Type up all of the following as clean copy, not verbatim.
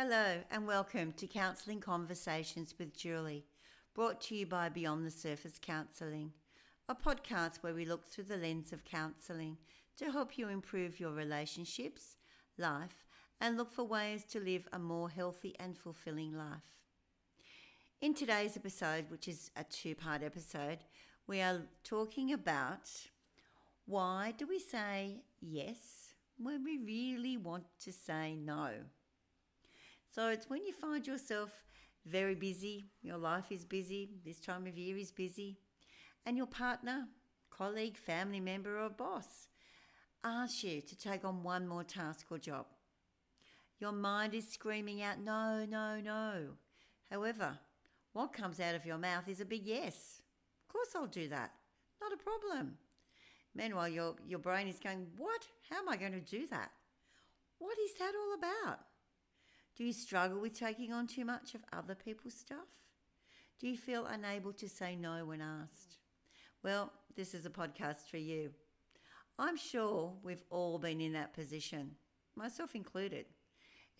Hello and welcome to Counselling Conversations with Julie, brought to you by Beyond the Surface Counselling, a podcast where we look through the lens of counselling to help you improve your relationships, life, and look for ways to live a more healthy and fulfilling life. In today's episode, which is a two-part episode, we are talking about why do we say yes when we really want to say no? So it's when you find yourself very busy, your life is busy, this time of year is busy, and your partner, colleague, family member or boss asks you to take on one more task or job. Your mind is screaming out, no, no, no. However, what comes out of your mouth is a big yes. Of course I'll do that. Not a problem. Meanwhile, your brain is going, what? How am I going to do that? What is that all about? Do you struggle with taking on too much of other people's stuff? Do you feel unable to say no when asked? Well, this is a podcast for you. I'm sure we've all been in that position, myself included.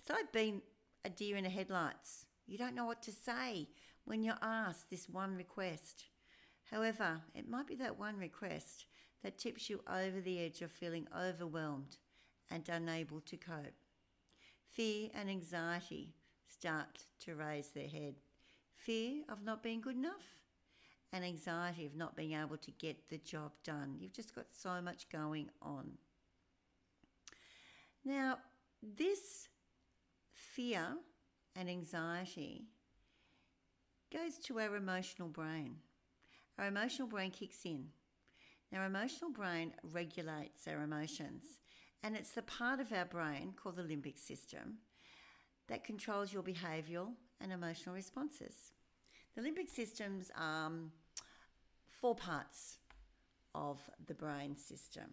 It's like being a deer in the headlights. You don't know what to say when you're asked this one request. However, it might be that one request that tips you over the edge of feeling overwhelmed and unable to cope. Fear and anxiety start to raise their head. Fear of not being good enough and anxiety of not being able to get the job done. You've just got so much going on. Now, this fear and anxiety goes to our emotional brain. Our emotional brain kicks in. Now, our emotional brain regulates our emotions. And it's the part of our brain called the limbic system that controls your behavioural and emotional responses. The limbic system's four parts of the brain system,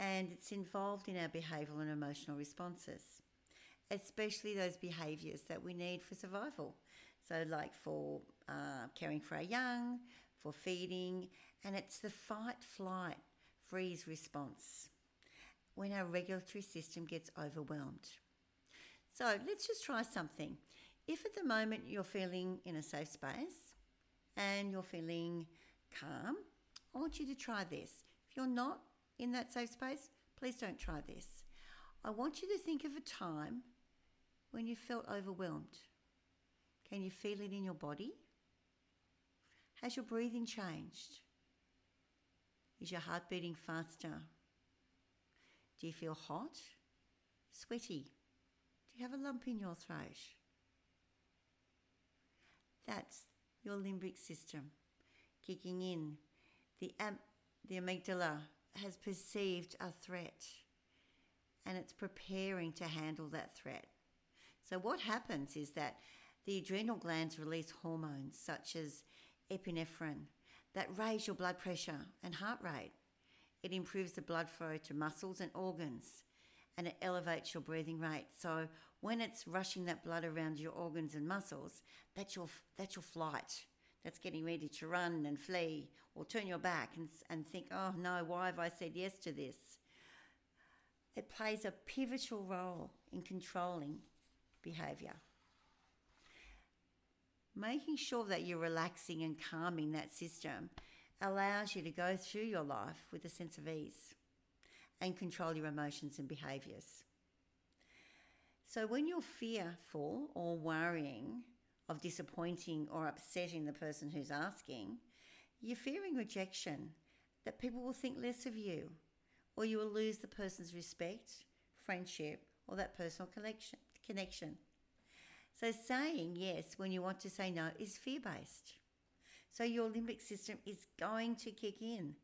and it's involved in our behavioural and emotional responses, especially those behaviours that we need for survival. So like for caring for our young, for feeding, and it's the fight, flight, freeze response when our regulatory system gets overwhelmed. So let's just try something. If at the moment you're feeling in a safe space and you're feeling calm, I want you to try this. If you're not in that safe space, please don't try this. I want you to think of a time when you felt overwhelmed. Can you feel it in your body? Has your breathing changed? Is your heart beating faster? Do you feel hot? Sweaty? Do you have a lump in your throat? That's your limbic system kicking in. The amygdala has perceived a threat and it's preparing to handle that threat. So what happens is that the adrenal glands release hormones such as epinephrine that raise your blood pressure and heart rate. It improves the blood flow to muscles and organs, and it elevates your breathing rate. So when it's rushing that blood around your organs and muscles, that's your flight. That's getting ready to run and flee or turn your back and think, oh no, why have I said yes to this? It plays a pivotal role in controlling behaviour. Making sure that you're relaxing and calming that system allows you to go through your life with a sense of ease and control your emotions and behaviours. So when you're fearful or worrying of disappointing or upsetting the person who's asking, you're fearing rejection, that people will think less of you, or you will lose the person's respect, friendship, or that personal connection. So saying yes when you want to say no is fear-based. So your limbic system is going to kick in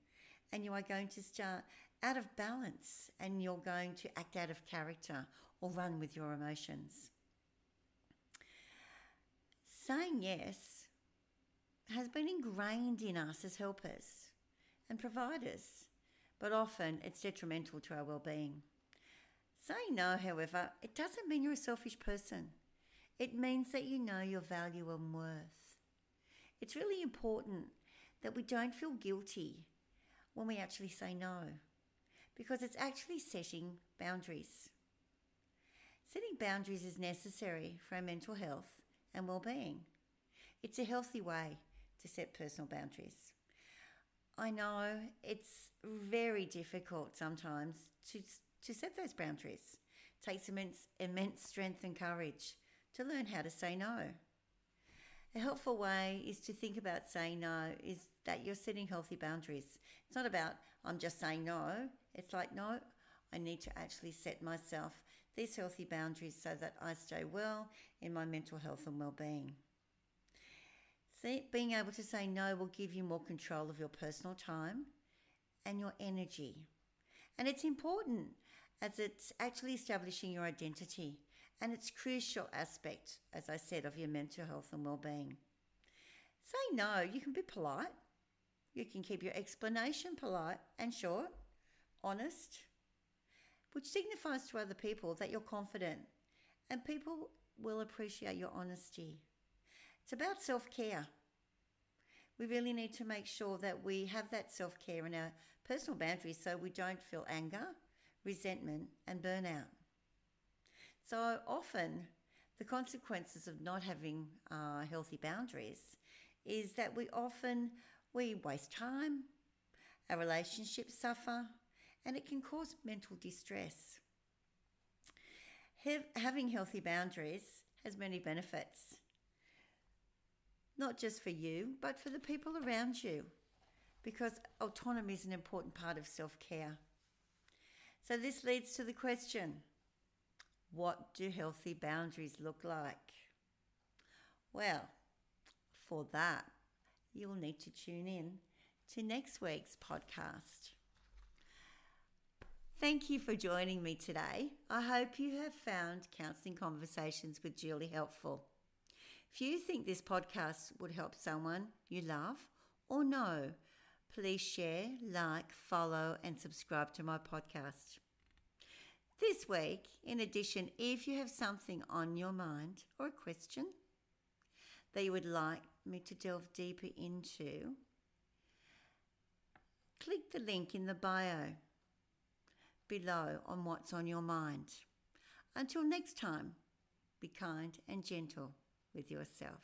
and you are going to start out of balance and you're going to act out of character or run with your emotions. Saying yes has been ingrained in us as helpers and providers, but often it's detrimental to our well-being. Saying no, however, it doesn't mean you're a selfish person. It means that you know your value and worth. It's really important that we don't feel guilty when we actually say no, because it's actually setting boundaries. Setting boundaries is necessary for our mental health and well-being. It's a healthy way to set personal boundaries. I know it's very difficult sometimes to set those boundaries. It takes immense strength and courage to learn how to say no. A helpful way is to think about saying no is that you're setting healthy boundaries. It's not about, I'm just saying no. It's like, no, I need to actually set myself these healthy boundaries so that I stay well in my mental health and well-being. See, being able to say no will give you more control of your personal time and your energy. And it's important as it's actually establishing your identity, and it's a crucial aspect, as I said, of your mental health and well-being. Say no, you can be polite. You can keep your explanation polite and short, honest, which signifies to other people that you're confident, and people will appreciate your honesty. It's about self-care. We really need to make sure that we have that self-care in our personal boundaries so we don't feel anger, resentment, and burnout. So often, the consequences of not having healthy boundaries is that we waste time, our relationships suffer, and it can cause mental distress. Having healthy boundaries has many benefits. Not just for you, but for the people around you, because autonomy is an important part of self-care. So this leads to the question, what do healthy boundaries look like? Well, for that, you'll need to tune in to next week's podcast. Thank you for joining me today. I hope you have found Counselling Conversations with Julie helpful. If you think this podcast would help someone you love or know, please share, like, follow and subscribe to my podcast. This week, in addition, if you have something on your mind or a question that you would like me to delve deeper into, click the link in the bio below on what's on your mind. Until next time, be kind and gentle with yourself.